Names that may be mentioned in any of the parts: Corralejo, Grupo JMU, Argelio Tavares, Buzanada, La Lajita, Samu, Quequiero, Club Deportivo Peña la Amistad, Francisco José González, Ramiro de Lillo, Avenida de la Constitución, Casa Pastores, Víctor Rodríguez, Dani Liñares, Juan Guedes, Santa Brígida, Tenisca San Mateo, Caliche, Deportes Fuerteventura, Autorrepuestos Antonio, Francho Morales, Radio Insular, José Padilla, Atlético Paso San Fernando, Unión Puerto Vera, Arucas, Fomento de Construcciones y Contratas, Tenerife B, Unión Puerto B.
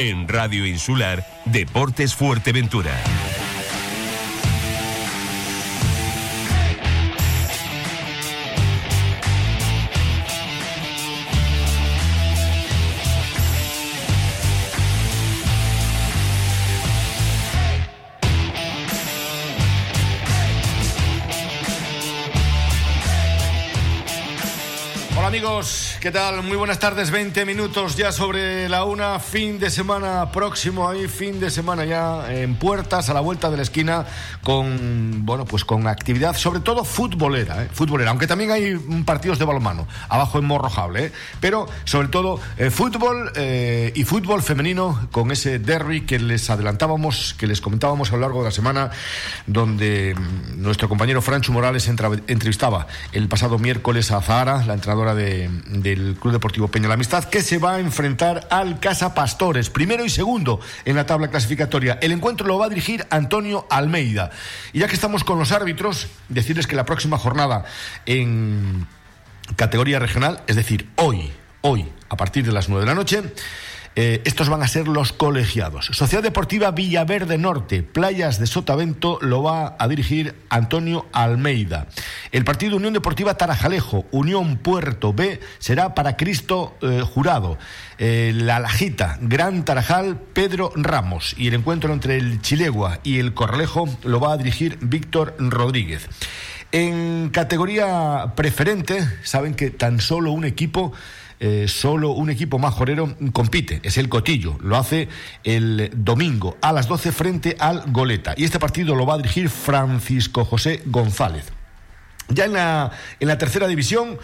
en Radio Insular, Deportes Fuerteventura. Amigos, ¿qué tal? Muy buenas tardes, 20 minutos ya sobre la una, fin de semana próximo ahí, fin de semana ya en puertas, a la vuelta de la esquina, con, bueno, pues con actividad, sobre todo futbolera, futbolera, aunque también hay partidos de balonmano, abajo en Morrojable, pero sobre todo fútbol y fútbol femenino, con ese derbi que les adelantábamos, que les comentábamos a lo largo de la semana, donde nuestro compañero Francho Morales entrevistaba el pasado miércoles a Zahara, la entrenadora del Club Deportivo Peña la Amistad, que se va a enfrentar al Casa Pastores, primero y segundo en la tabla clasificatoria. El encuentro lo va a dirigir Antonio Almeida. Y ya que estamos con los árbitros, decirles que la próxima jornada en categoría regional, es decir, hoy, a partir de las 9 de la noche, estos van a ser los colegiados. Sociedad Deportiva Villaverde Norte, Playas de Sotavento, lo va a dirigir Antonio Almeida. El partido Unión Deportiva Tarajalejo, Unión Puerto B, será para Cristo Jurado. La Lajita, Gran Tarajal, Pedro Ramos. Y el encuentro entre el Chilegua y el Corralejo lo va a dirigir Víctor Rodríguez. En categoría preferente, saben que tan solo un equipo... majorero compite, es el Cotillo, lo hace el domingo a las 12 frente al Goleta, y este partido lo va a dirigir Francisco José González. Ya en la tercera división,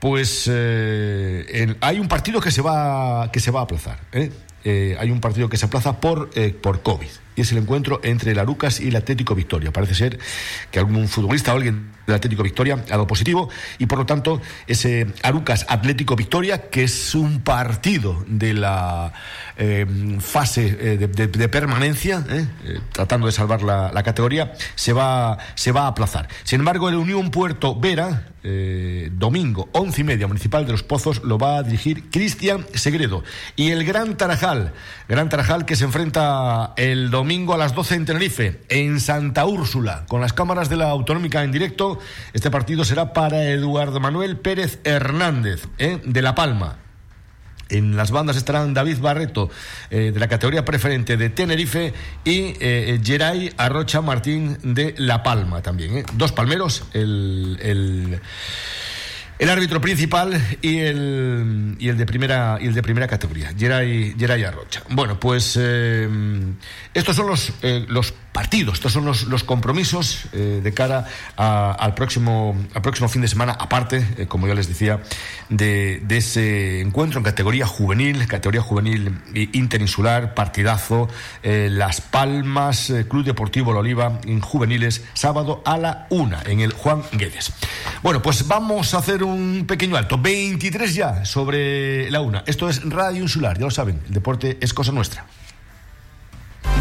pues hay un partido que se va a aplazar, hay un partido que se aplaza por COVID, y es el encuentro entre el Arucas y el Atlético Victoria. Parece ser que algún futbolista o alguien del Atlético Victoria ha dado positivo, y por lo tanto ese Arucas Atlético Victoria, que es un partido de la fase de permanencia, tratando de salvar la categoría, se va a aplazar. Sin embargo, el Unión Puerto Vera, domingo 11:30, Municipal de los Pozos, lo va a dirigir Cristian Segredo. Y el Gran Tarajal, que se enfrenta el domingo a las 12 en Tenerife, en Santa Úrsula, con las cámaras de la Autonómica en directo. Este partido será para Eduardo Manuel Pérez Hernández, de La Palma. En las bandas estarán David Barreto, de la categoría preferente de Tenerife, y Geray Arrocha Martín de La Palma también. Dos palmeros, el árbitro principal y el de primera categoría, Geray Arrocha. Bueno, pues estos son los partidos, estos son los compromisos de cara al próximo fin de semana, aparte, como ya les decía, de ese encuentro en categoría juvenil interinsular, partidazo, Las Palmas, Club Deportivo La Oliva, en juveniles, sábado a la 1 en el Juan Guedes. Bueno, pues vamos a hacer un pequeño alto, 23 ya sobre la 1. Esto es Radio Insular, ya lo saben, el deporte es cosa nuestra.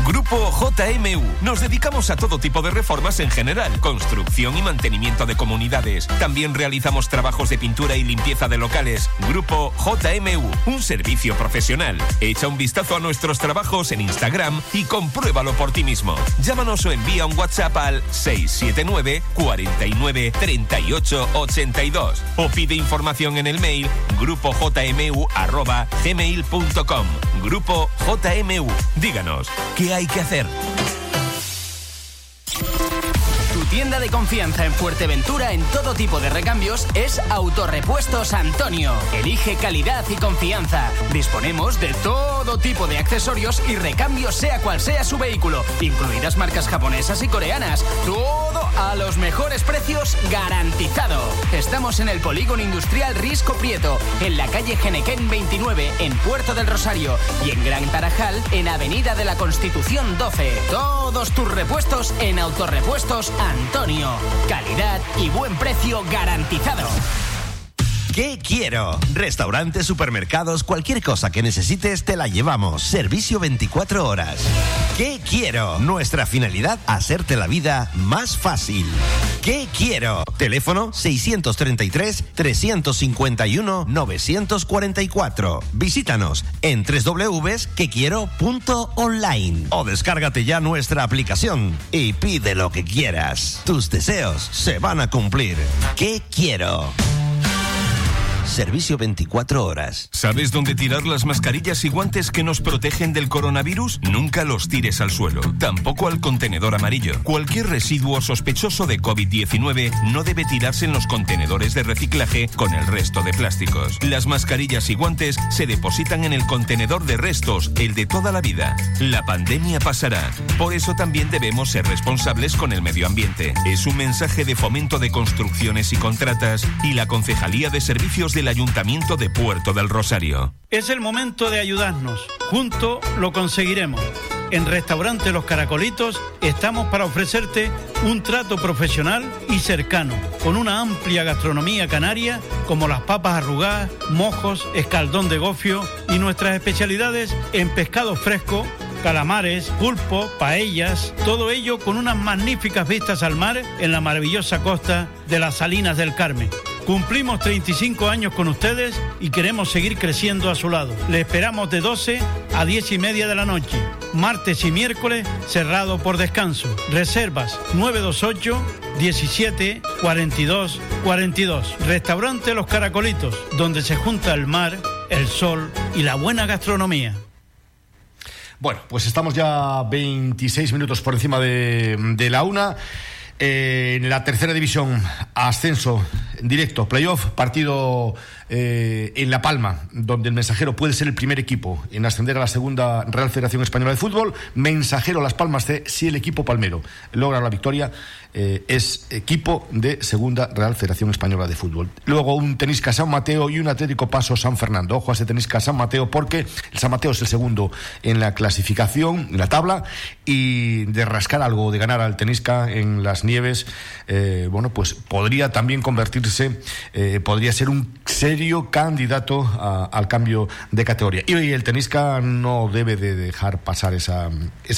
Grupo JMU. Nos dedicamos a todo tipo de reformas en general, construcción y mantenimiento de comunidades. También realizamos trabajos de pintura y limpieza de locales. Grupo JMU, un servicio profesional. Echa un vistazo a nuestros trabajos en Instagram y compruébalo por ti mismo. Llámanos o envía un WhatsApp al 679 49 38 82 o pide información en el mail grupojmu@gmail.com. Grupo JMU. Díganos, ¿qué hay que hacer? Tu tienda de confianza en Fuerteventura en todo tipo de recambios es Autorrepuestos Antonio. Elige calidad y confianza. Disponemos de todo tipo de accesorios y recambios, sea cual sea su vehículo, incluidas marcas japonesas y coreanas. Todo a los mejores precios, garantizado. Estamos en el polígono industrial Risco Prieto, en la calle Genequén 29, en Puerto del Rosario, y en Gran Tarajal, en Avenida de la Constitución 12. Todos tus repuestos en Autorrepuestos Antonio. Calidad y buen precio garantizado. ¿Qué quiero? Restaurantes, supermercados, cualquier cosa que necesites te la llevamos. Servicio 24 horas. ¿Qué quiero? Nuestra finalidad, hacerte la vida más fácil. ¿Qué quiero? Teléfono 633-351-944. Visítanos en www.quequiero.online o descárgate ya nuestra aplicación y pide lo que quieras. Tus deseos se van a cumplir. ¿Qué quiero? Servicio 24 horas. ¿Sabes dónde tirar las mascarillas y guantes que nos protegen del coronavirus? Nunca los tires al suelo, tampoco al contenedor amarillo. Cualquier residuo sospechoso de COVID-19 no debe tirarse en los contenedores de reciclaje con el resto de plásticos. Las mascarillas y guantes se depositan en el contenedor de restos, el de toda la vida. La pandemia pasará. Por eso también debemos ser responsables con el medio ambiente. Es un mensaje de Fomento de Construcciones y Contratas y la Concejalía de Servicios del Ayuntamiento de Puerto del Rosario. Es el momento de ayudarnos. Juntos lo conseguiremos. En Restaurante Los Caracolitos estamos para ofrecerte un trato profesional y cercano, con una amplia gastronomía canaria como las papas arrugadas, mojos, escaldón de gofio y nuestras especialidades en pescado fresco, calamares, pulpo, paellas, todo ello con unas magníficas vistas al mar en la maravillosa costa de las Salinas del Carmen. Cumplimos 35 años con ustedes y queremos seguir creciendo a su lado. Le esperamos de 12 a 10:30 de la noche, martes y miércoles, cerrado por descanso. Reservas 928-17-42-42. Restaurante Los Caracolitos, donde se junta el mar, el sol y la buena gastronomía. Bueno, pues estamos ya 26 minutos por encima de la una. En la tercera división, ascenso directo, playoff, partido en La Palma, donde el Mensajero puede ser el primer equipo en ascender a la segunda Real Federación Española de Fútbol. Mensajero Las Palmas C, si el equipo palmero logra la victoria, es equipo de segunda Real Federación Española de Fútbol. Luego un Tenisca San Mateo y un Atlético Paso San Fernando. Ojo a ese Tenisca San Mateo, porque el San Mateo es el segundo en la clasificación, en la tabla, y de rascar algo, de ganar al Tenisca en las Nieves, bueno, pues podría también convertirse, podría ser un serio candidato al cambio de categoría. Y el Tenisca no debe de dejar pasar esa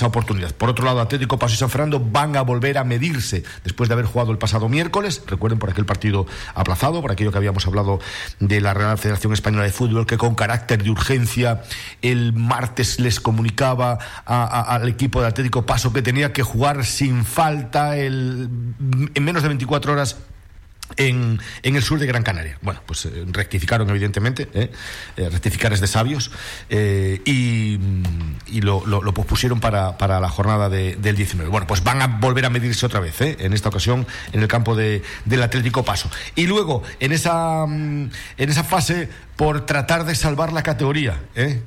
oportunidad. Por otro lado, Atlético Paso y San Fernando van a volver a medirse después de haber jugado el pasado miércoles. Recuerden, por aquel partido aplazado, por aquello que habíamos hablado de la Real Federación Española de Fútbol, que con carácter de urgencia el martes les comunicaba al equipo de Atlético Paso que tenía que jugar sin falta en menos de 24 horas en el sur de Gran Canaria. Bueno, pues rectificaron, evidentemente, rectificar es de sabios, y lo pospusieron para la jornada del 19. Bueno, pues van a volver a medirse otra vez, en esta ocasión en el campo del Atlético Paso. Y luego, en esa fase por tratar de salvar la categoría,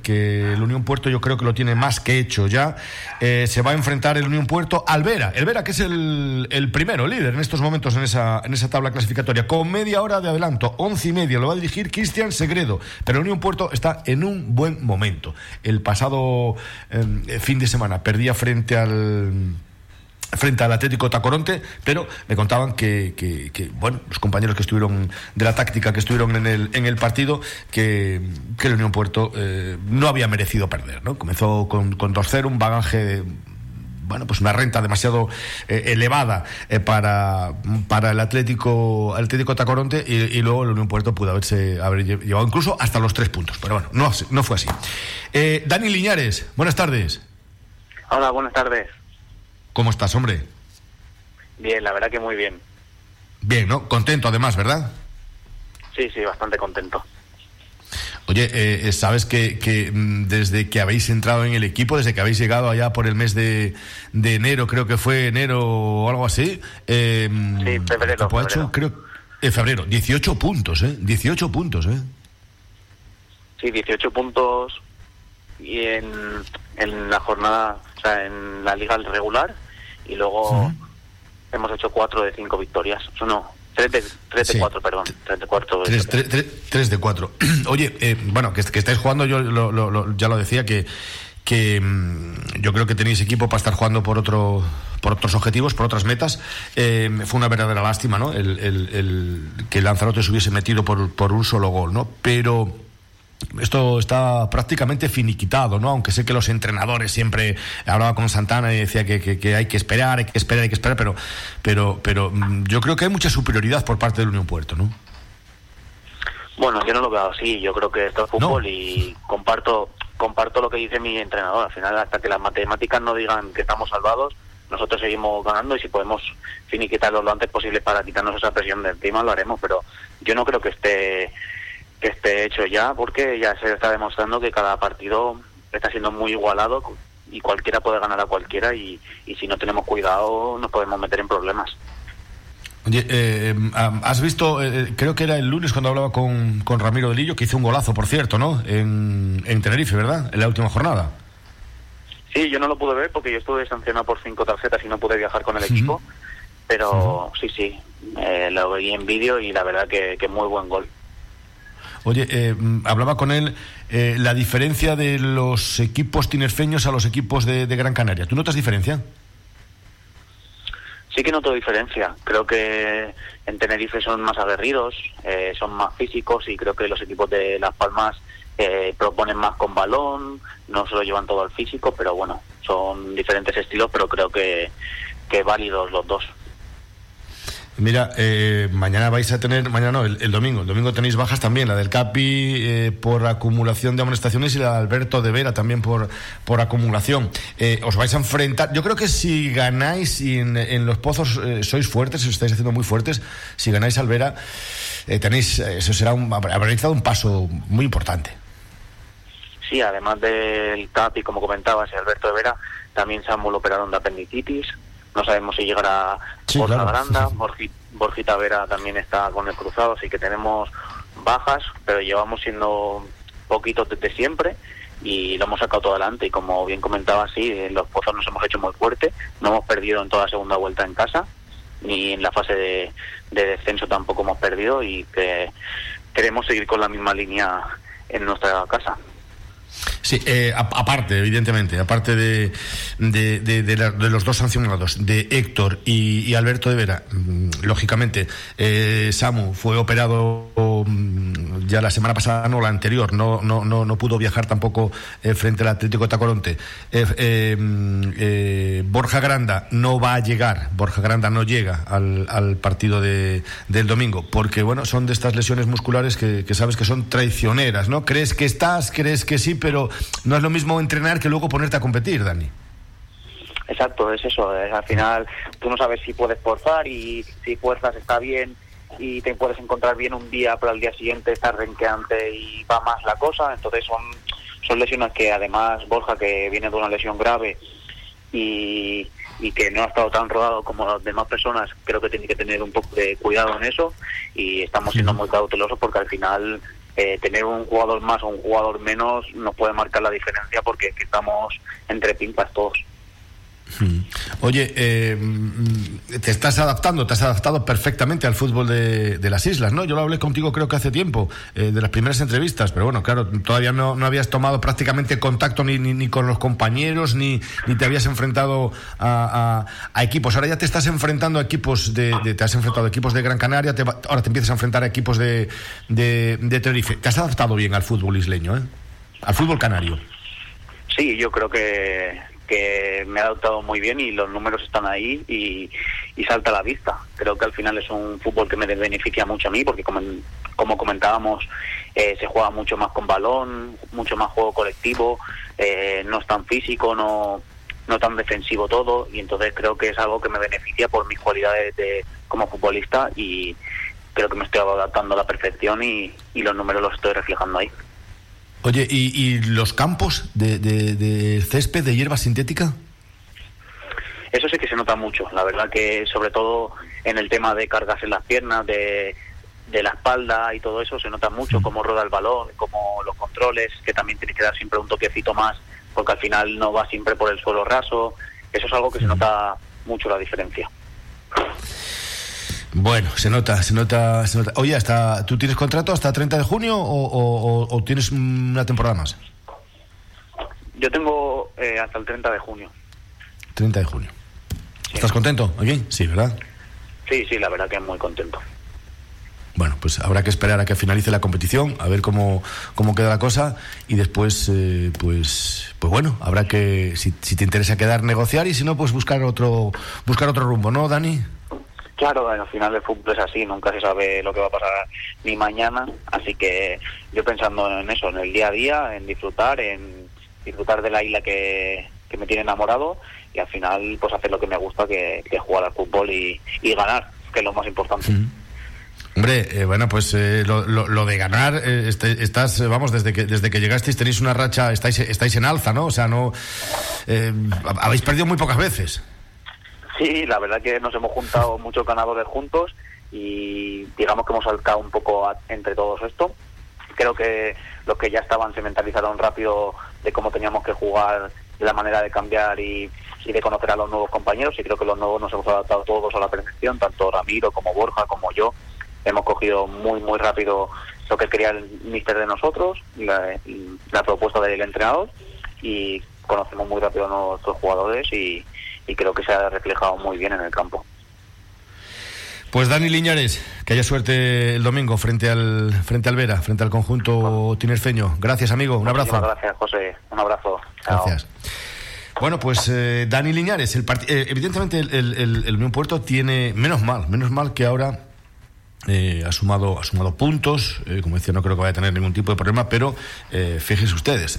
que el Unión Puerto yo creo que lo tiene más que hecho ya, se va a enfrentar el Unión Puerto al Vera. El Vera, que es el primero, el líder en estos momentos en esa tabla clasificatoria, con media hora de adelanto, 11:30, lo va a dirigir Cristian Segredo. Pero el Unión Puerto está en un buen momento. El pasado fin de semana perdía frente al Atlético Tacoronte, pero me contaban que bueno, los compañeros que estuvieron de la táctica, que estuvieron en el partido, que el Unión Puerto no había merecido perder, ¿no? Comenzó con 2-0, un bagaje, bueno, pues una renta demasiado elevada para el Atlético Tacoronte, y luego el Unión Puerto pudo haber llevado incluso hasta los 3 puntos, pero bueno, no fue así. Dani Liñares, buenas tardes. Hola, buenas tardes. ¿Cómo estás, hombre? Bien, la verdad que muy bien. Bien, ¿no? Contento además, ¿verdad? Sí, bastante contento. Oye, sabes que desde que habéis entrado en el equipo, desde que habéis llegado allá por el mes de enero, creo que fue enero o algo así. Sí, febrero. ¿Qué ha hecho? Creo, en febrero, 18 puntos, ¿eh? 18 puntos, ¿eh? Sí, 18 puntos. Y en la jornada, o sea, en la liga regular, y luego hemos hecho 4 de 5 victorias. Eso no, 3 de 4, perdón. 3 de 4. Oye, bueno, que estáis jugando, yo ya lo decía, que yo creo que tenéis equipo para estar jugando por otros objetivos, por otras metas. Fue una verdadera lástima, ¿no?, el que Lanzarote se hubiese metido por un solo gol, ¿no? Pero esto está prácticamente finiquitado, ¿no? Aunque sé que los entrenadores siempre hablaba con Santana y decía que hay que esperar, pero yo creo que hay mucha superioridad por parte del Unión Puerto, ¿no? Bueno, yo no lo veo así. Yo creo que esto es fútbol, ¿no? Y comparto lo que dice mi entrenador. Al final, hasta que las matemáticas no digan que estamos salvados, nosotros seguimos ganando, y si podemos finiquitarlo lo antes posible para quitarnos esa presión de encima, lo haremos. Pero yo no creo que esté hecho ya, porque ya se está demostrando que cada partido está siendo muy igualado y cualquiera puede ganar a cualquiera, y si no tenemos cuidado nos podemos meter en problemas. Oye, has visto, creo que era el lunes cuando hablaba con Ramiro de Lillo, que hizo un golazo, por cierto, ¿no?, en Tenerife, ¿verdad?, en la última jornada. Sí, yo no lo pude ver porque yo estuve sancionado por 5 tarjetas y no pude viajar con el equipo, pero sí, lo veí en vídeo y la verdad que muy buen gol. Oye, hablaba con él la diferencia de los equipos tinerfeños a los equipos de Gran Canaria. ¿Tú notas diferencia? Sí que noto diferencia. Creo que en Tenerife son más aguerridos, son más físicos, y creo que los equipos de Las Palmas proponen más con balón, no se lo llevan todo al físico, pero bueno, son diferentes estilos, pero creo que válidos los dos. Mira, mañana vais a tener, mañana no, el domingo tenéis bajas también, la del Capi por acumulación de amonestaciones, y la de Alberto de Vera también por acumulación. Os vais a enfrentar, yo creo que si ganáis y en los pozos sois fuertes, os estáis haciendo muy fuertes, si ganáis al Vera, tenéis, eso será habréis dado un paso muy importante. Sí, además del Capi, como comentabas, y Alberto de Vera, también Samuel operaron de apendicitis. No sabemos si llegará Borja Granda. Borjita Vera también está con el cruzado, así que tenemos bajas, pero llevamos siendo poquitos desde siempre y lo hemos sacado todo adelante. Y como bien comentaba, sí, en los pozos nos hemos hecho muy fuerte, no hemos perdido en toda la segunda vuelta en casa, ni en la fase de descenso tampoco hemos perdido, y que queremos seguir con la misma línea en nuestra casa. Sí, aparte, evidentemente, aparte de los dos sancionados, de Héctor y Alberto de Vera, lógicamente, Samu fue operado ya la semana pasada, no, la anterior, no pudo viajar tampoco frente al Atlético Tacoronte. Borja Granda no va a llegar, al partido del domingo, porque bueno, son de estas lesiones musculares que sabes que son traicioneras, ¿no? Crees que sí, pero no es lo mismo entrenar que luego ponerte a competir, Dani. Exacto, es eso, al final tú no sabes si puedes forzar, y si fuerzas está bien y te puedes encontrar bien un día, pero al día siguiente estás renqueante y va más la cosa. Entonces son lesiones que, además, Borja, que viene de una lesión grave y que no ha estado tan rodado como las demás personas, creo que tiene que tener un poco de cuidado en eso, y estamos siendo muy cautelosos, porque al final tener un jugador más o un jugador menos nos puede marcar la diferencia, porque estamos entre pimpas todos. Oye, te has adaptado perfectamente al fútbol de las islas, ¿no? Yo lo hablé contigo, creo que hace tiempo, de las primeras entrevistas, pero bueno, claro, todavía no habías tomado prácticamente contacto ni con los compañeros, ni te habías enfrentado a equipos. Ahora ya te estás enfrentando a equipos te has enfrentado a equipos de Gran Canaria, ahora te empiezas a enfrentar a equipos de Tenerife. Te has adaptado bien al fútbol isleño, al fútbol canario. Sí, yo creo que me ha adaptado muy bien, y los números están ahí y salta a la vista. Creo que al final es un fútbol que me beneficia mucho a mí, porque como comentábamos, se juega mucho más con balón, mucho más juego colectivo, no es tan físico, no tan defensivo todo, y entonces creo que es algo que me beneficia por mis cualidades como futbolista, y creo que me estoy adaptando a la perfección, y los números los estoy reflejando ahí. Oye, ¿y los campos de césped, de hierba sintética? Eso sí que se nota mucho, la verdad, que sobre todo en el tema de cargas en las piernas, de la espalda y todo eso, se nota mucho cómo roda el balón, cómo los controles, que también tiene que dar siempre un toquecito más, porque al final no va siempre por el suelo raso. Eso es algo que se nota mucho la diferencia. Bueno, se nota. Oye, ¿tú tienes contrato hasta 30 de junio o tienes una temporada más? Yo tengo hasta el 30 de junio. 30 de junio. Sí. ¿Estás contento aquí? Sí, ¿verdad? Sí, sí, la verdad que muy contento. Bueno, pues habrá que esperar a que finalice la competición, a ver cómo queda la cosa, y después, pues bueno, habrá que, si te interesa quedar, negociar, y si no, pues buscar otro rumbo, ¿no, Dani? Claro, al final el fútbol es así, nunca se sabe lo que va a pasar ni mañana, así que yo pensando en eso, en el día a día, en disfrutar de la isla que me tiene enamorado, y al final pues hacer lo que me gusta, que jugar al fútbol y ganar, que es lo más importante. Mm-hmm. Hombre, bueno, pues lo de ganar, estás, vamos, desde que llegasteis tenéis una racha, estáis en alza, ¿no? O sea, no habéis perdido muy pocas veces. Sí, la verdad que nos hemos juntado muchos ganadores juntos y digamos que hemos saltado un poco entre todos esto. Creo que los que ya estaban se mentalizaron rápido de cómo teníamos que jugar, de la manera de cambiar y de conocer a los nuevos compañeros, y creo que los nuevos nos hemos adaptado todos a la perfección, tanto Ramiro como Borja como yo. Hemos cogido muy muy rápido lo que quería el míster de nosotros, la propuesta del entrenador, y conocemos muy rápido a nuestros jugadores y creo que se ha reflejado muy bien en el campo. Pues Dani Liñares, que haya suerte el domingo frente al Vera, frente al conjunto tinerfeño. Gracias, amigo, un abrazo. Muchísimas gracias, José, un abrazo. Chao. Gracias. Bueno, pues Dani Liñares, evidentemente el Unión Puerto tiene, menos mal que ahora ha sumado puntos, como decía, no creo que vaya a tener ningún tipo de problema, pero fíjense ustedes,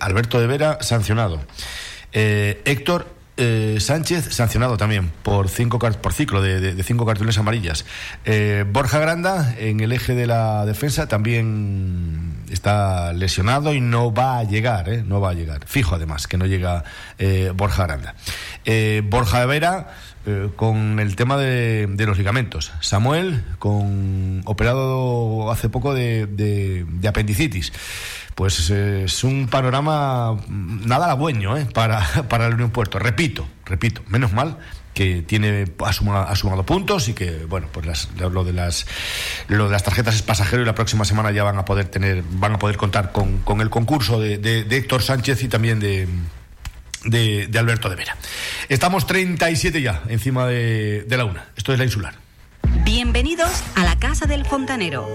Alberto de Vera sancionado, Héctor Sánchez sancionado también por ciclo de 5 cartulinas amarillas, Borja Granda en el eje de la defensa también está lesionado y no va a llegar, fijo además que no llega Borja Granda, Borja de Vera con el tema de los ligamentos, Samuel con operado hace poco de apendicitis. Pues es un panorama nada halagüeño para el Unión Puerto. Repito, menos mal que ha sumado puntos y que, bueno, pues lo de las tarjetas es pasajero y la próxima semana ya van a poder contar con el concurso de Héctor Sánchez y también de Alberto de Vera. Estamos 37 ya encima de la una. Esto es La Insular. Bienvenidos a la Casa del Fontanero.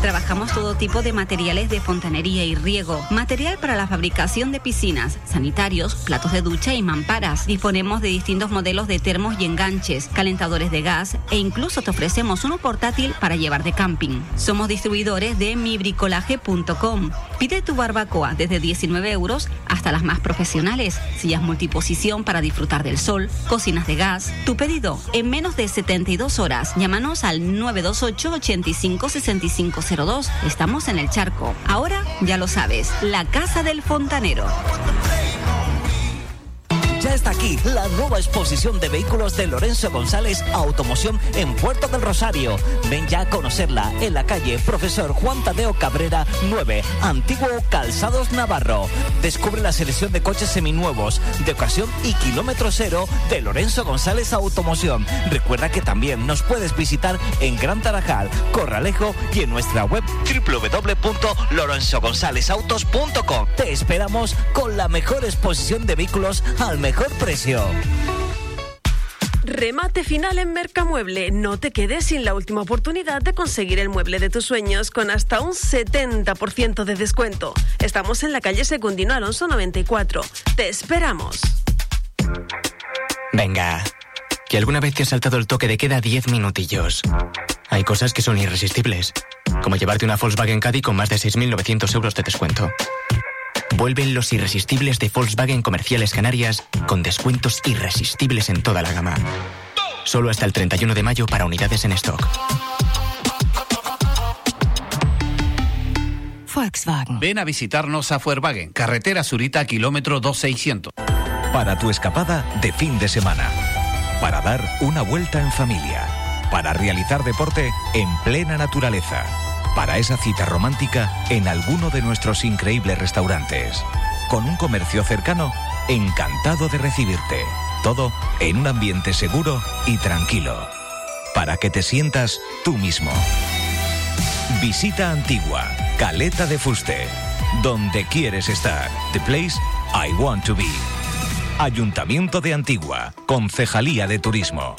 Trabajamos todo tipo de materiales de fontanería y riego, material para la fabricación de piscinas, sanitarios, platos de ducha y mamparas. Disponemos de distintos modelos de termos y enganches, calentadores de gas e incluso te ofrecemos uno portátil para llevar de camping. Somos distribuidores de mibricolaje.com. Pide tu barbacoa desde 19€ hasta las más profesionales, sillas multiposición para disfrutar del sol, cocinas de gas. Tu pedido en menos de 72 horas. Llámanos al 928 85 65. Estamos en El Charco. Ahora ya lo sabes, la Casa del Fontanero. Ya está aquí la nueva exposición de vehículos de Lorenzo González Automoción en Puerto del Rosario. Ven ya a conocerla en la calle Profesor Juan Tadeo Cabrera 9, Antiguo Calzados Navarro. Descubre la selección de coches seminuevos, de ocasión y kilómetro cero de Lorenzo González Automoción. Recuerda que también nos puedes visitar en Gran Tarajal, Corralejo y en nuestra web www.lorenzogonzalezautos.com. Te esperamos con la mejor exposición de vehículos al mejor precio. Remate final en Mercamueble. No te quedes sin la última oportunidad de conseguir el mueble de tus sueños con hasta un 70% de descuento. Estamos en la calle Secundino Alonso 94. Te esperamos. Venga, que alguna vez te has saltado el toque de queda 10 minutillos. Hay cosas que son irresistibles, como llevarte una Volkswagen Caddy con más de 6.900€ de descuento. Vuelven los irresistibles de Volkswagen Comerciales Canarias con descuentos irresistibles en toda la gama. Solo hasta el 31 de mayo para unidades en stock. Volkswagen. Ven a visitarnos a Fuerwagen, carretera Zurita, kilómetro 2600. Para tu escapada de fin de semana. Para dar una vuelta en familia. Para realizar deporte en plena naturaleza. Para esa cita romántica en alguno de nuestros increíbles restaurantes. Con un comercio cercano, encantado de recibirte. Todo en un ambiente seguro y tranquilo. Para que te sientas tú mismo. Visita Antigua, Caleta de Fuste. Donde quieres estar. The place I want to be. Ayuntamiento de Antigua, Concejalía de Turismo.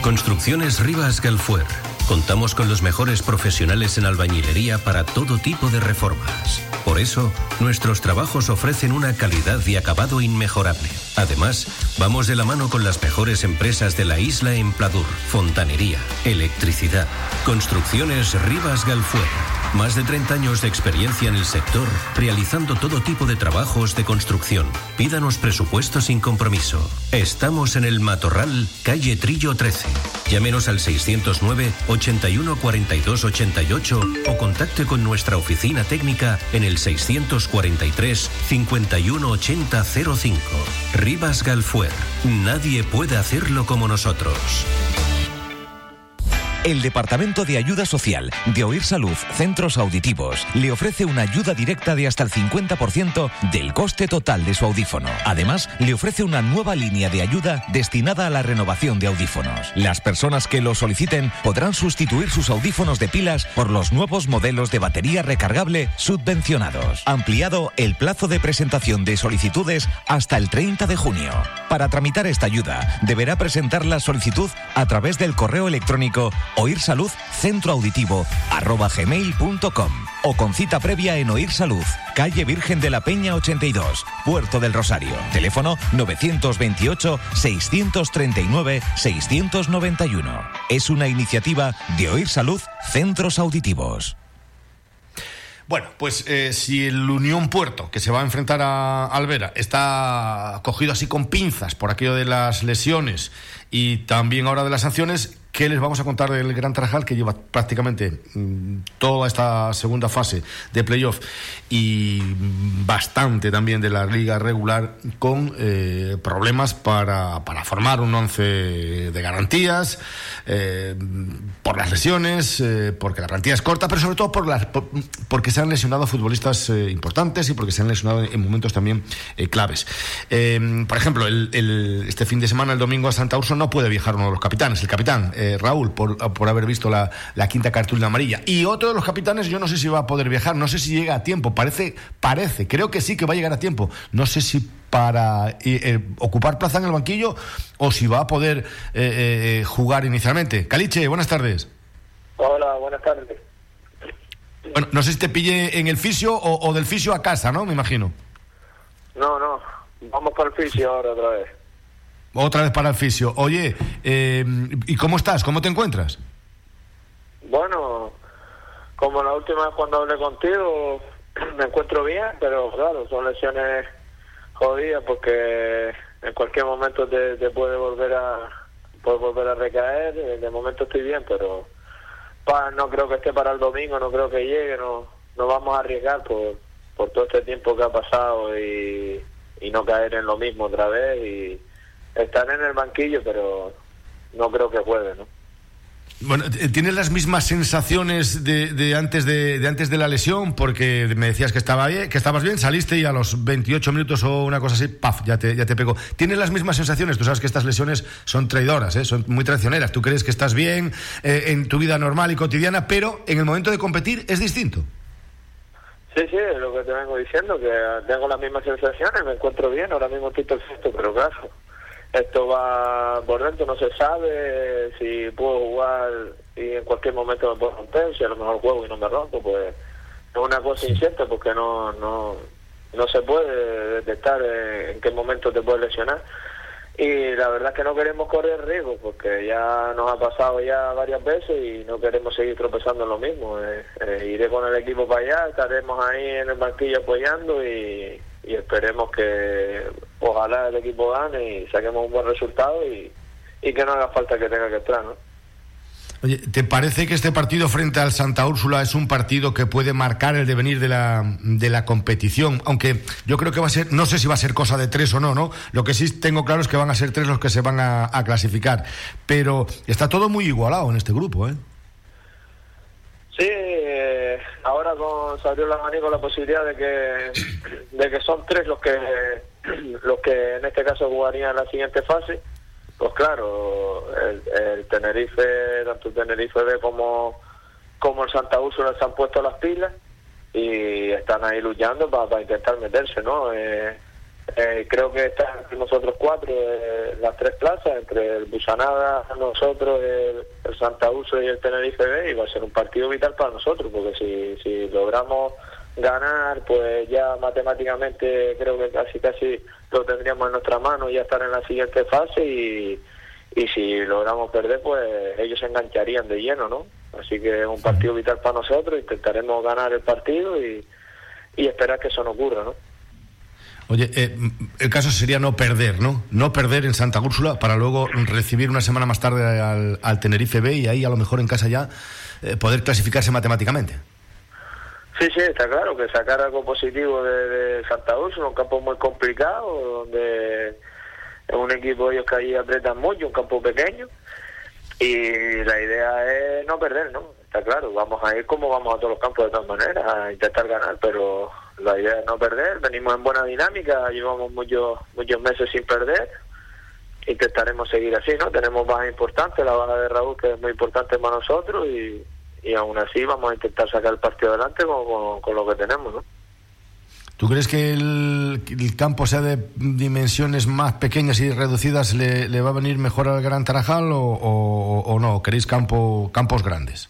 Construcciones Rivas Galfuer. Contamos con los mejores profesionales en albañilería para todo tipo de reformas. Por eso, nuestros trabajos ofrecen una calidad y acabado inmejorable. Además, vamos de la mano con las mejores empresas de la isla en pladur, fontanería, electricidad. Construcciones Rivas Galfuer. Más de 30 años de experiencia en el sector, realizando todo tipo de trabajos de construcción. Pídanos presupuestos sin compromiso. Estamos en El Matorral, calle Trillo 13. Llámenos al 609 81 42 88 o contacte con nuestra oficina técnica en el 643 51 80 05. Rivas Galfuer. Nadie puede hacerlo como nosotros. El Departamento de Ayuda Social de Oír Salud Centros Auditivos le ofrece una ayuda directa de hasta el 50% del coste total de su audífono. Además, le ofrece una nueva línea de ayuda destinada a la renovación de audífonos. Las personas que lo soliciten podrán sustituir sus audífonos de pilas por los nuevos modelos de batería recargable subvencionados. Ampliado el plazo de presentación de solicitudes hasta el 30 de junio. Para tramitar esta ayuda, deberá presentar la solicitud a través del correo electrónico oirsaludcentroauditivo@gmail.com o con cita previa en Oír Salud, calle Virgen de la Peña 82, Puerto del Rosario. Teléfono 928 639 691. Es una iniciativa de Oír Salud Centros Auditivos. Bueno, pues si el Unión Puerto, que se va a enfrentar a Al Vera, está cogido así con pinzas por aquello de las lesiones y también ahora de las sanciones, ¿qué les vamos a contar del Gran Tarajal, que lleva prácticamente toda esta segunda fase de playoff y bastante también de la liga regular con problemas para formar un once de garantías por las lesiones, porque la plantilla es corta, pero sobre todo porque se han lesionado futbolistas importantes y porque se han lesionado en momentos también claves. Por ejemplo, este fin de semana, el domingo, a Santa Úrsula no puede viajar uno de los capitanes, el capitán Raúl, por haber visto la quinta cartulina amarilla. Y otro de los capitanes, yo no sé si va a poder viajar, no sé si llega a tiempo, parece, creo que sí que va a llegar a tiempo. No sé si para ocupar plaza en el banquillo o si va a poder jugar inicialmente. Caliche, buenas tardes. Hola, buenas tardes. Bueno, no sé si te pillé en el fisio o del fisio a casa, ¿no? Me imagino. No, vamos para el fisio ahora otra vez. Otra vez para el fisio. Oye, ¿y cómo estás? ¿Cómo te encuentras? Bueno, como la última vez cuando hablé contigo, me encuentro bien, pero claro, son lesiones jodidas porque en cualquier momento te puede volver a recaer. De momento estoy bien, pero no creo que esté para el domingo, no creo que llegue, no vamos a arriesgar por todo este tiempo que ha pasado y no caer en lo mismo otra vez y están en el banquillo, pero no creo que juegue, ¿no? Bueno, ¿tienes las mismas sensaciones de antes de la lesión? Porque me decías que estabas bien, saliste y a los 28 minutos o una cosa así, ¡paf!, ya te pegó. ¿Tienes las mismas sensaciones? Tú sabes que estas lesiones son traidoras, son muy traicioneras. Tú crees que estás bien en tu vida normal y cotidiana, pero en el momento de competir es distinto. Sí, es lo que te vengo diciendo, que tengo las mismas sensaciones, me encuentro bien, ahora mismo estoy perfecto, pero claro, esto va por dentro, no se sabe si puedo jugar y en cualquier momento me puedo romper, si a lo mejor juego y no me rompo, pues es una cosa incierta porque no se puede detectar en qué momento te puedes lesionar y la verdad es que no queremos correr riesgo porque ya nos ha pasado ya varias veces y no queremos seguir tropezando en lo mismo. Iré con el equipo para allá, estaremos ahí en el banquillo apoyando y esperemos que ojalá el equipo gane y saquemos un buen resultado y que no haga falta que tenga que entrar, ¿no? Oye, ¿te parece que este partido frente al Santa Úrsula es un partido que puede marcar el devenir de la competición? Aunque yo creo que va a ser, no sé si va a ser cosa de tres o no. Lo que sí tengo claro es que van a ser tres los que se van a clasificar, pero está todo muy igualado en este grupo, ¿eh? Sí, ahora se abrió el abanico la posibilidad de que son tres los que en este caso jugarían la siguiente fase. Pues claro, el Tenerife, tanto el Tenerife B como el Santa Úrsula se han puesto las pilas y están ahí luchando para intentar meterse, ¿no? Creo que están nosotros cuatro, las tres plazas, entre el Buzanada, nosotros, el Santa Úrsula y el Tenerife B, y va a ser un partido vital para nosotros, porque si logramos ganar, pues ya matemáticamente creo que casi lo tendríamos en nuestra mano, ya estar en la siguiente fase, y si logramos perder, pues ellos se engancharían de lleno, ¿no? Así que es un partido vital para nosotros, intentaremos ganar el partido y esperar que eso no ocurra, ¿no? Oye, el caso sería no perder, ¿no? No perder en Santa Úrsula para luego recibir una semana más tarde al Tenerife B y ahí a lo mejor en casa ya poder clasificarse matemáticamente. Sí, está claro que sacar algo positivo de Santa Úrsula, un campo muy complicado, donde es un equipo ellos que ahí apretan mucho, un campo pequeño, y la idea es no perder, ¿no? Está claro, vamos a ir como vamos a todos los campos de todas maneras, a intentar ganar, pero la idea es no perder, venimos en buena dinámica, llevamos muchos meses sin perder, intentaremos seguir así, ¿no? Tenemos bajas importantes, la baja de Raúl, que es muy importante para nosotros, y aún así vamos a intentar sacar el partido adelante con lo que tenemos, ¿no? ¿Tú crees que el campo sea de dimensiones más pequeñas y reducidas le va a venir mejor al Gran Tarajal o no? ¿Queréis campos grandes?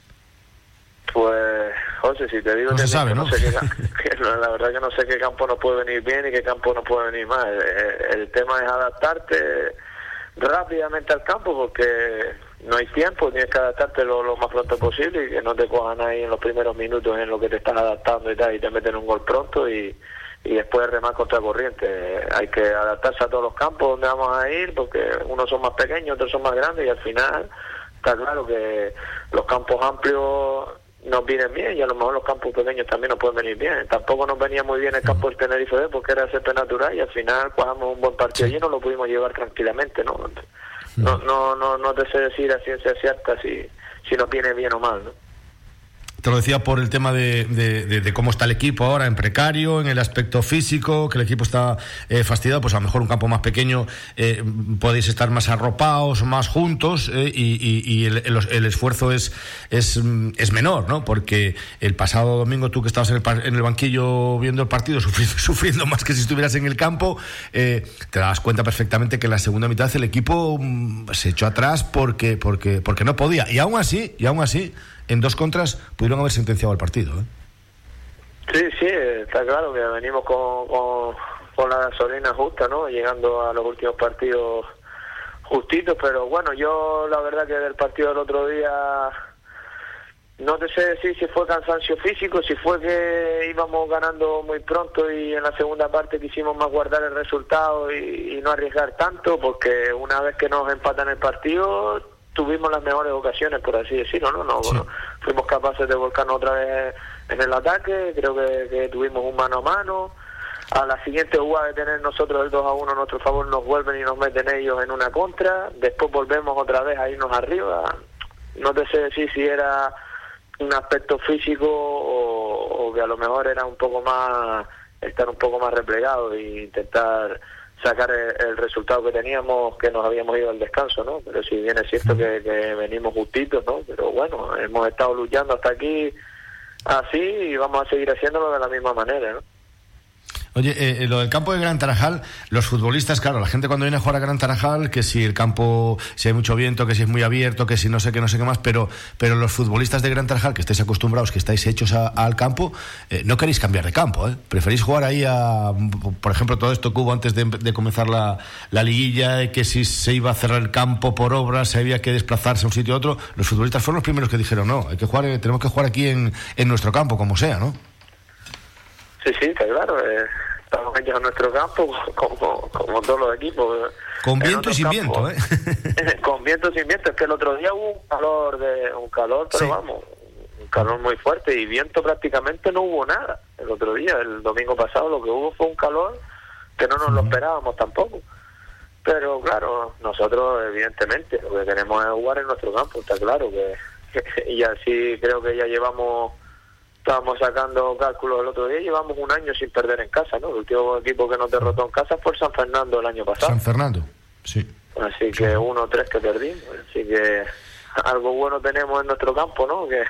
Pues, José, si te digo... No se sabe, ¿no? La verdad que no sé qué campo nos puede venir bien y qué campo nos puede venir mal. El tema es adaptarte rápidamente al campo porque no hay tiempo, tienes que adaptarte lo más pronto posible y que no te cojan ahí en los primeros minutos en lo que te estás adaptando y tal, y te meten un gol pronto y después remar contra corriente. Hay que adaptarse a todos los campos donde vamos a ir porque unos son más pequeños, otros son más grandes y al final está claro que los campos amplios nos vienen bien y a lo mejor los campos pequeños también nos pueden venir bien. Tampoco nos venía muy bien el campo del Tenerife B porque era césped natural y al final cuajamos un buen partido y no lo pudimos llevar tranquilamente, ¿no? No te sé decir a ciencia cierta si nos viene bien o mal, ¿no? Te lo decía por el tema de cómo está el equipo ahora, en precario, en el aspecto físico, que el equipo está fastidiado, pues a lo mejor un campo más pequeño podéis estar más arropados, más juntos, y el esfuerzo es menor, ¿no? Porque el pasado domingo tú que estabas en el banquillo viendo el partido, sufriendo más que si estuvieras en el campo, te das cuenta perfectamente que en la segunda mitad el equipo se echó atrás porque no podía. Y aún así... En dos contras pudieron haber sentenciado el partido, ¿eh? Sí, está claro que venimos con la gasolina justa, ¿no? Llegando a los últimos partidos justitos, pero bueno, yo la verdad que del partido del otro día no te sé decir si fue cansancio físico, si fue que íbamos ganando muy pronto y en la segunda parte quisimos más guardar el resultado y no arriesgar tanto, porque una vez que nos empatan el partido tuvimos las mejores ocasiones, por así decirlo, ¿no? Sí. Bueno, fuimos capaces de volcarnos otra vez en el ataque, creo que tuvimos un mano a mano. A la siguiente jugada de tener nosotros el 2-1 a nuestro favor, nos vuelven y nos meten ellos en una contra, después volvemos otra vez a irnos arriba. No te sé decir si era un aspecto físico o que a lo mejor era un poco más, estar un poco más replegado e intentar sacar el resultado que teníamos, que nos habíamos ido al descanso, ¿no? Pero si bien es cierto que venimos justitos, ¿no? Pero bueno, hemos estado luchando hasta aquí así y vamos a seguir haciéndolo de la misma manera, ¿no? Oye, lo del campo de Gran Tarajal, los futbolistas, claro, la gente cuando viene a jugar a Gran Tarajal, que si el campo, si hay mucho viento, que si es muy abierto, que si no sé qué más, pero los futbolistas de Gran Tarajal, que estáis acostumbrados, que estáis hechos al campo, no queréis cambiar de campo, ¿eh? Preferís jugar ahí a, por ejemplo, todo esto que hubo antes de comenzar la liguilla, que si se iba a cerrar el campo por obras, se había que desplazarse a un sitio a otro. Los futbolistas fueron los primeros que dijeron, no, hay que jugar, tenemos que jugar aquí en nuestro campo, como sea, ¿no? Sí, está claro, estamos hechos en nuestro campo como todos los equipos. Con viento y sin viento, ¿eh? Con viento y sin viento, es que el otro día hubo un calor, pero sí. Vamos, un calor muy fuerte y viento prácticamente no hubo nada. El otro día, el domingo pasado, lo que hubo fue un calor que no nos lo esperábamos tampoco. Pero claro, nosotros evidentemente lo que queremos es jugar en nuestro campo, está claro que y así creo que ya llevamos... Estábamos sacando cálculos el otro día, llevamos un año sin perder en casa, ¿no? El último equipo que nos derrotó en casa fue San Fernando el año pasado. San Fernando, sí. Así que 1-3 que perdimos. Así que algo bueno tenemos en nuestro campo, ¿no? Que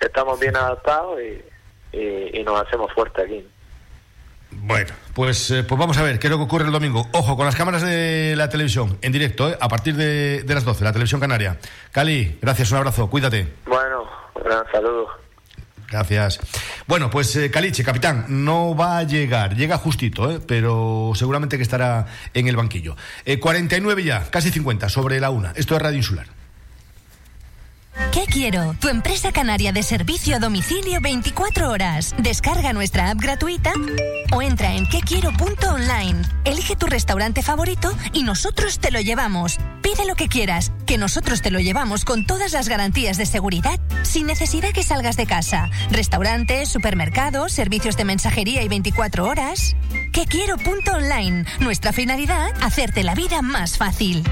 estamos bien adaptados y nos hacemos fuerte aquí. Bueno, pues vamos a ver qué es lo que ocurre el domingo. Ojo, con las cámaras de la televisión, en directo, a partir de las 12, la televisión canaria. Cali, gracias, un abrazo, cuídate. Bueno, un saludo. Gracias. Bueno, pues Caliche, capitán, no va a llegar. Llega justito, pero seguramente que estará en el banquillo. 49 ya, casi 50, sobre la 1. Esto es Radio Insular. ¿Qué quiero? Tu empresa canaria de servicio a domicilio 24 horas. Descarga nuestra app gratuita o entra en quequiero.online. Elige tu restaurante favorito y nosotros te lo llevamos. Pide lo que quieras, que nosotros te lo llevamos con todas las garantías de seguridad, sin necesidad que salgas de casa. Restaurantes, supermercados, servicios de mensajería y 24 horas. Quequiero.online. Nuestra finalidad, hacerte la vida más fácil.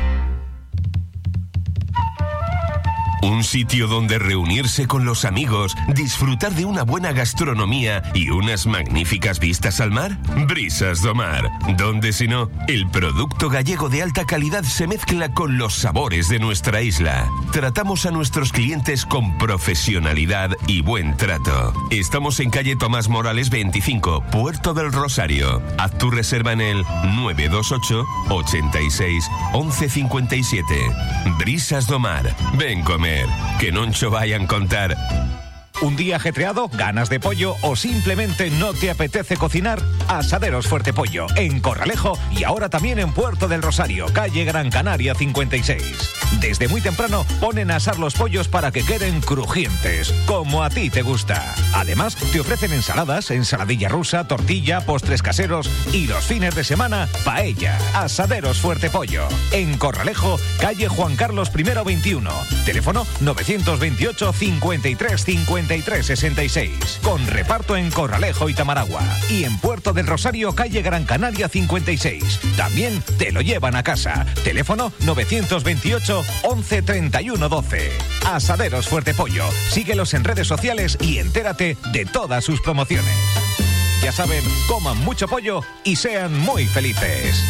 Un sitio donde reunirse con los amigos, disfrutar de una buena gastronomía y unas magníficas vistas al mar. Brisas do Mar, donde si no, el producto gallego de alta calidad se mezcla con los sabores de nuestra isla. Tratamos a nuestros clientes con profesionalidad y buen trato. Estamos en calle Tomás Morales 25, Puerto del Rosario. Haz tu reserva en el 928 86 1157. Brisas do Mar, ven comer. Que noncho vayan contar. ¿Un día ajetreado, ganas de pollo o simplemente no te apetece cocinar? Asaderos Fuerte Pollo, en Corralejo y ahora también en Puerto del Rosario, calle Gran Canaria 56. Desde muy temprano ponen a asar los pollos para que queden crujientes, como a ti te gusta. Además, te ofrecen ensaladas, ensaladilla rusa, tortilla, postres caseros y los fines de semana, paella. Asaderos Fuerte Pollo, en Corralejo, calle Juan Carlos I 21, teléfono 928 53 50. 6366, con reparto en Corralejo y Tamaragua y en Puerto del Rosario, calle Gran Canaria 56. También te lo llevan a casa. Teléfono 928 11 31 12. Asaderos Fuerte Pollo. Síguelos en redes sociales y entérate de todas sus promociones. Ya saben, coman mucho pollo y sean muy felices.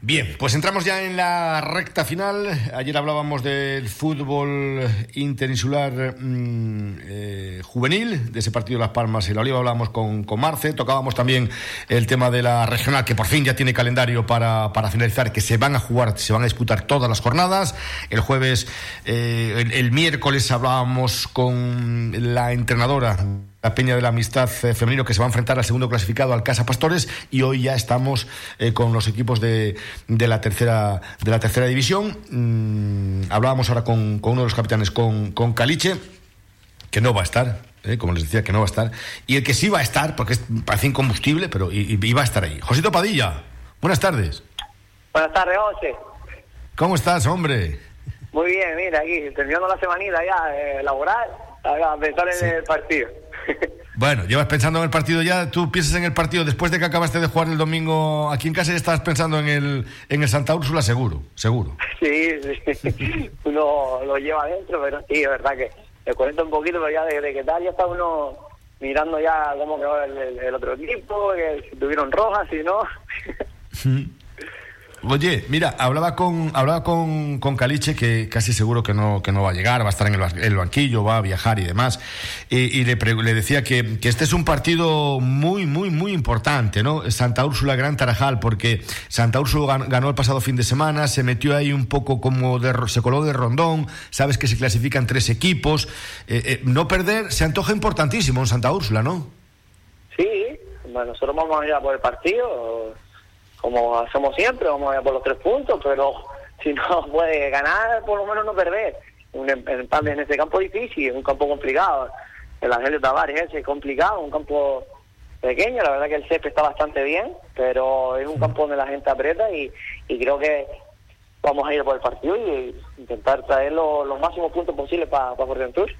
Bien, pues entramos ya en la recta final. Ayer hablábamos del fútbol interinsular juvenil, de ese partido de Las Palmas y La Oliva, hablábamos con Marce, tocábamos también el tema de la regional, que por fin ya tiene calendario para finalizar, que se van a disputar todas las jornadas. El jueves, el miércoles hablábamos con la entrenadora, la Peña de la Amistad Femenino, que se va a enfrentar al segundo clasificado, al Casa Pastores, y hoy ya estamos con los equipos de la tercera división. Hablábamos ahora con uno de los capitanes, con Caliche, que no va a estar, como les decía, que no va a estar, y el que sí va a estar, porque es, parece incombustible, pero y va a estar ahí. Josito Padilla, buenas tardes. Buenas tardes, José. ¿Cómo estás, hombre? Muy bien, mira, aquí, terminando la semanita ya, laboral, a pensar en el partido. Bueno, llevas pensando en el partido ya. Tú piensas en el partido después de que acabaste de jugar el domingo aquí en casa, y estabas pensando en el Santa Úrsula, seguro. Sí. Uno lo lleva adentro, pero sí, es verdad que te cuento un poquito, pero ya desde que tal ya está uno mirando ya cómo quedó el otro equipo, si tuvieron rojas, si no. Oye, mira, hablaba con Caliche, que casi seguro que no va a llegar, va a estar en el banquillo, va a viajar y demás, y le decía que este es un partido muy, muy, muy importante, ¿no? Santa Úrsula, Gran Tarajal, porque Santa Úrsula ganó el pasado fin de semana, se metió ahí un poco se coló de rondón, sabes que se clasifican tres equipos, no perder se antoja importantísimo en Santa Úrsula, ¿no? Sí, bueno, nosotros vamos a ir a por el partido, como hacemos siempre, vamos a ir por los 3 puntos, pero si no puede ganar, por lo menos no perder. Un empate en ese campo difícil, es un campo complicado. El Argelio Tavares ese es complicado, un campo pequeño, la verdad que el césped está bastante bien, pero es un campo donde la gente aprieta y creo que vamos a ir por el partido y intentar traer los máximos puntos posibles para Fuerteventura.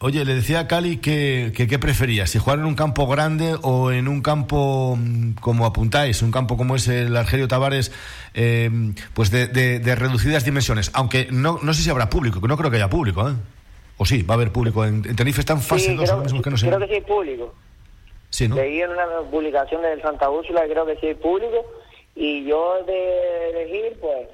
Oye, le decía a Cali que qué prefería, si jugar en un campo grande o en un campo como apuntáis, un campo como es el Argelio Tavares, pues de reducidas dimensiones, aunque no sé si habrá público, que no creo que haya público, o sí, va a haber público, en Tenerife está en fase 2, ahora mismo que no sé. Creo que sí hay público, sí, ¿no? Leí en una publicación del Santa Úrsula, creo que sí hay público, y yo de elegir, pues,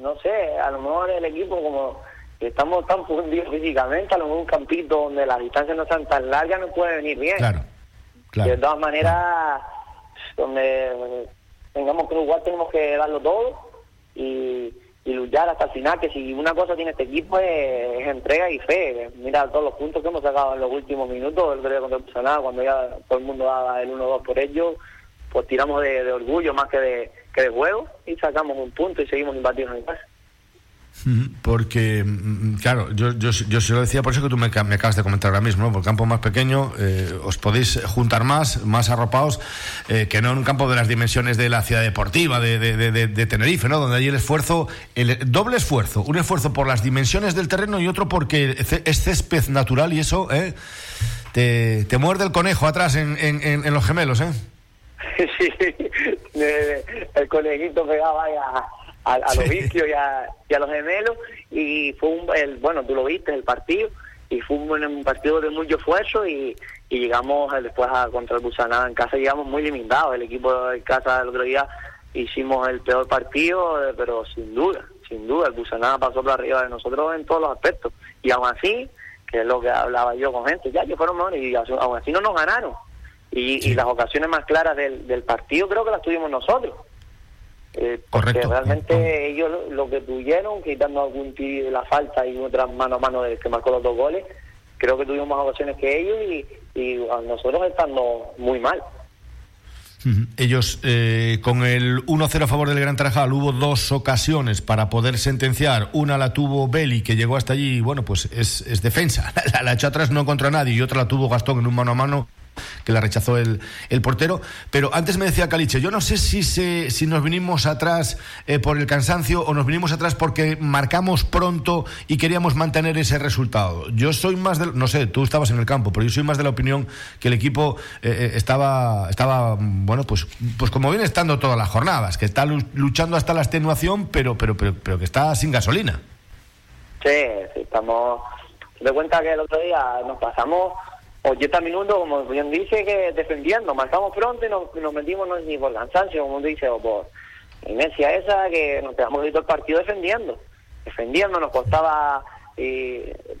no sé, a lo mejor el equipo como... Estamos tan fundidos físicamente, a lo mejor un campito donde las distancias no sean tan largas no puede venir bien. Claro, Claro. De todas maneras, donde tengamos que jugar tenemos que darlo todo y luchar hasta el final, que si una cosa tiene este equipo es entrega y fe. Mira todos los puntos que hemos sacado en los últimos minutos, el día contra el Buzanada, cuando ya todo el mundo daba el 1-2 por ellos, pues tiramos de orgullo más que de juego y sacamos un punto y seguimos imbatidos en casa. Porque, claro, yo se lo decía, por eso que tú me acabas de comentar ahora mismo, ¿no? Por campo más pequeño os podéis juntar más arropados que no en un campo de las dimensiones de la ciudad deportiva de Tenerife, ¿no? Donde hay el esfuerzo, el doble esfuerzo, un esfuerzo por las dimensiones del terreno y otro porque es césped natural y eso te muerde el conejo atrás en los gemelos, ¿eh? Sí, el conejito pegaba ahí a los vicios y a los gemelos, y fue tú lo viste el partido, y fue un partido de mucho esfuerzo y llegamos después contra el Buzanada en casa, llegamos muy limitados. El equipo de casa el otro día hicimos el peor partido, pero sin duda el Buzanada pasó por arriba de nosotros en todos los aspectos, y aún así, que es lo que hablaba yo con gente, ya que fueron mejores y aún así no nos ganaron, y las ocasiones más claras del partido creo que las tuvimos nosotros. Porque correcto, realmente ellos lo que tuvieron, quitando algún tiro de la falta y otras mano a mano del que marcó los dos goles, creo que tuvimos más ocasiones que ellos y a nosotros estando muy mal. Ellos con el 1-0 a favor del Gran Tarajal hubo dos ocasiones para poder sentenciar. Una la tuvo Beli, que llegó hasta allí, bueno, pues es defensa, la echó atrás, no encontró a nadie, y otra la tuvo Gastón en un mano a mano que la rechazó el portero. Pero antes me decía Caliche, yo no sé si nos vinimos atrás por el cansancio o nos vinimos atrás porque marcamos pronto y queríamos mantener ese resultado. Yo soy más de, no sé, tú estabas en el campo, pero yo soy más de la opinión que el equipo estaba bueno, pues como viene estando todas las jornadas, que está luchando hasta la extenuación, pero que está sin gasolina. Sí, estamos. Te das cuenta que el otro día nos pasamos 80 minutos, como bien dice, que defendiendo, marcamos pronto y nos metimos, no es ni por cansancio, como dice, o por inercia esa, que nos quedamos todo el partido defendiendo, nos costaba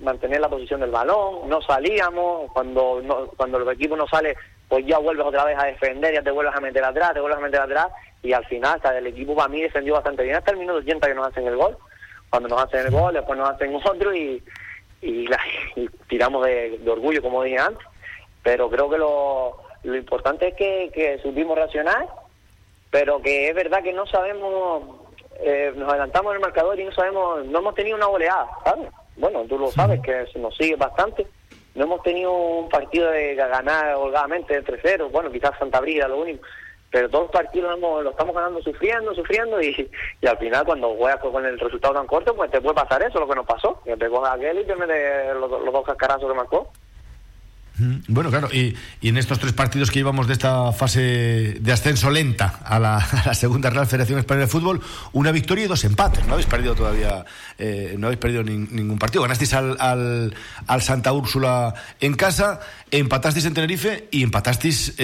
mantener la posición del balón, no salíamos, cuando el equipo no sale, pues ya vuelves otra vez a defender, ya te vuelves a meter atrás, y al final, hasta el equipo para mí defendió bastante bien, hasta el minuto 80 que nos hacen el gol, cuando nos hacen el gol, después nos hacen otro y tiramos de orgullo, como dije antes, pero creo que lo importante es que supimos reaccionar, pero que es verdad que no sabemos, nos adelantamos en el marcador y no hemos tenido una goleada, ¿sabes? Bueno, tú lo sabes, que nos sigue bastante, no hemos tenido un partido de ganar holgadamente de 3-0, bueno, quizás Santa Brígida lo único, pero todos los partidos lo estamos ganando sufriendo y al final cuando juegas con el resultado tan corto, pues te puede pasar eso, lo que nos pasó, que te coja aquel y te mete los dos cascarazos que marcó. Bueno, claro, y en estos tres partidos que llevamos de esta fase de ascenso lenta a la segunda Real Federación Española de Fútbol, una victoria y dos empates. No habéis perdido todavía, ningún partido. Ganasteis al Santa Úrsula en casa, empatasteis en Tenerife y empatasteis,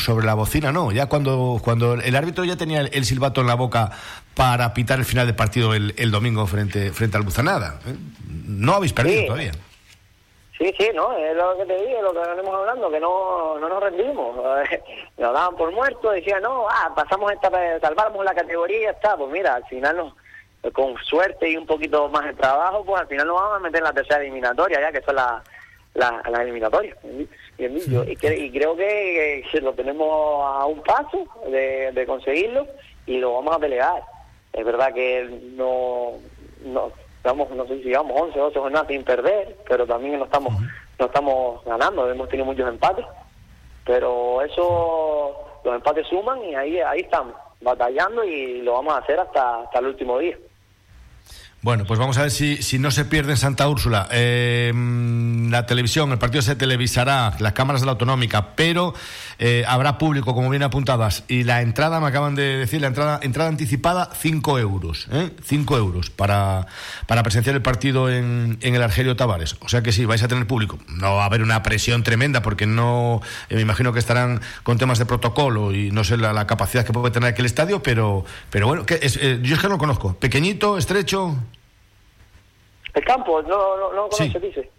sobre la bocina, ¿no? Ya cuando el árbitro ya tenía el silbato en la boca para pitar el final del partido el domingo frente al Buzanada. No habéis perdido todavía. Sí, no, es lo que te digo, lo que venimos hablando, que no nos rendimos. Nos daban por muertos, decían, pasamos salvamos la categoría y ya está. Pues mira, al final, con suerte y un poquito más de trabajo, pues al final nos vamos a meter en la tercera eliminatoria, ya que son las eliminatorias. Y creo que lo tenemos a un paso de conseguirlo y lo vamos a pelear. Es verdad que no estamos, no sé si llevamos 11 o 12 jornadas sin perder, pero también no estamos ganando, hemos tenido muchos empates, pero eso, los empates suman y ahí estamos, batallando, y lo vamos a hacer hasta el último día. Bueno, pues vamos a ver si no se pierde en Santa Úrsula. La televisión, el partido se televisará, las cámaras de la autonómica, pero habrá público, como bien apuntabas. Y la entrada, me acaban de decir, la entrada anticipada, 5 euros. 5 euros para presenciar el partido en el Argelio Tavares. O sea que sí, vais a tener público. No va a haber una presión tremenda porque no. Me imagino que estarán con temas de protocolo y no sé la capacidad que puede tener aquel estadio, pero bueno, yo es que no lo conozco. Pequeñito, estrecho. El campo, no lo conoce, sí. Dice.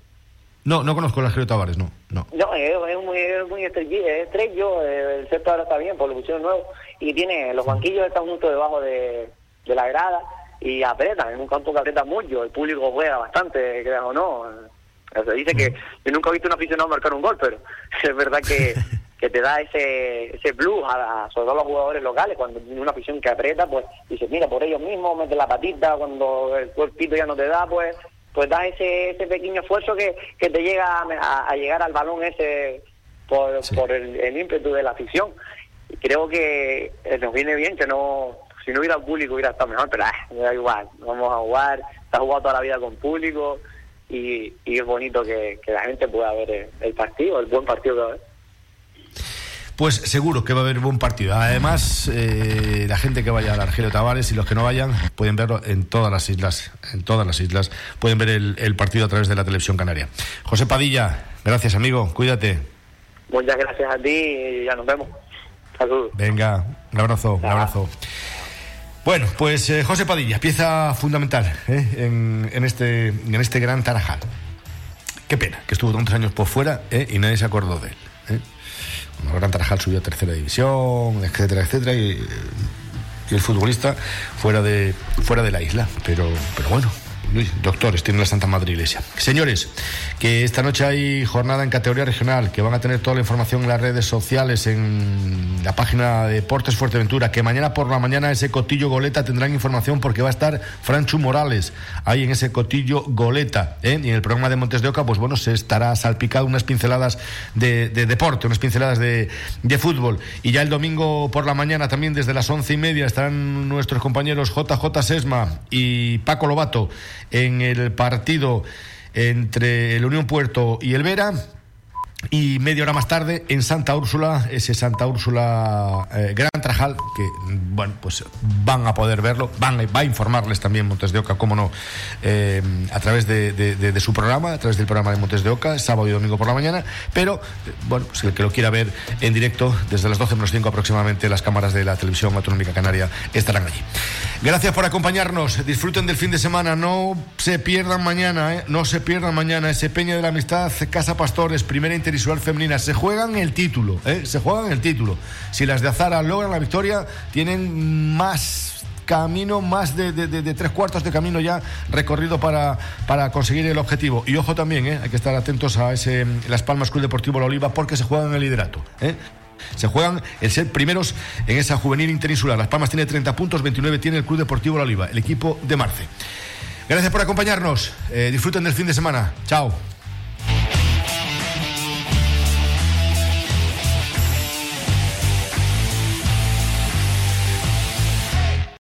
No, no conozco el Argelio Tavares, no. No, es muy estrecho, el centro ahora está bien, por lo que pusieron nuevo, y tiene, los banquillos están justo debajo de la grada, y apretan, en un campo que aprieta mucho, el público juega bastante, creas o no. O sea, dice que yo nunca he visto un aficionado marcar un gol, pero es verdad que te da ese plus, sobre todo a los jugadores locales, cuando tiene una afición que aprieta, pues dices, mira, por ellos mismos, mete la patita, cuando el cuerpito ya no te da, pues das ese pequeño esfuerzo que te llega a llegar al balón ese por el ímpetu de la afición. Y creo que nos viene bien, que no, si no hubiera público hubiera estado mejor, pero me da igual, vamos a jugar, se ha jugado toda la vida con público y es bonito que la gente pueda ver el partido, el buen partido que va a haber. Pues seguro que va a haber buen partido. Además, la gente que vaya al Argelio Tavares y los que no vayan pueden verlo en todas las islas. En todas las islas pueden ver el partido a través de la televisión canaria. José Padilla, gracias amigo, cuídate. Muchas gracias a ti y ya nos vemos. Saludos. Venga, un abrazo, un abrazo. Bueno, pues José Padilla, pieza fundamental en este Gran Tarajal. Qué pena que estuvo tantos años por fuera y nadie se acordó de él. Gran Tarajal subió a tercera división, etcétera, etcétera, y el futbolista fuera de la isla, pero bueno, Luis, doctores, tiene la Santa Madre Iglesia. Señores, que esta noche hay jornada en categoría regional, que van a tener toda la información en las redes sociales, en la página de Deportes Fuerteventura, que mañana por la mañana ese Cotillo Goleta tendrán información porque va a estar Francho Morales ahí en ese Cotillo Goleta, ¿eh? Y en el programa de Montes de Oca, pues bueno, se estará salpicado unas pinceladas de deporte, unas pinceladas de fútbol. Y ya el domingo por la mañana también desde las 11:30 estarán nuestros compañeros JJ Sesma y Paco Lobato en el partido entre el Unión Puerto y el Vera, y media hora más tarde en Santa Úrsula, ese Santa Úrsula Gran Tarajal, que bueno, pues van a poder verlo, va a informarles también Montes de Oca, cómo no, a través de su programa, a través del programa de Montes de Oca, sábado y domingo por la mañana, pero bueno, pues el que lo quiera ver en directo, desde las 12:05 aproximadamente, las cámaras de la televisión autonómica canaria estarán allí. Gracias por acompañarnos, disfruten del fin de semana, no se pierdan mañana, no se pierdan mañana ese Peña de la Amistad, Casa Pastores, primera Visual femenina, se juegan el título, se juegan el título. Si las de Azara logran la victoria, tienen más camino, más de 3/4 de camino ya recorrido para conseguir el objetivo. Y ojo también, hay que estar atentos a ese Las Palmas Club Deportivo La Oliva, porque se juegan el liderato, Se juegan el ser primeros en esa juvenil interinsular. Las Palmas tiene 30 puntos, 29 tiene el Club Deportivo La Oliva, el equipo de Marce. Gracias por acompañarnos, disfruten del fin de semana. Chao.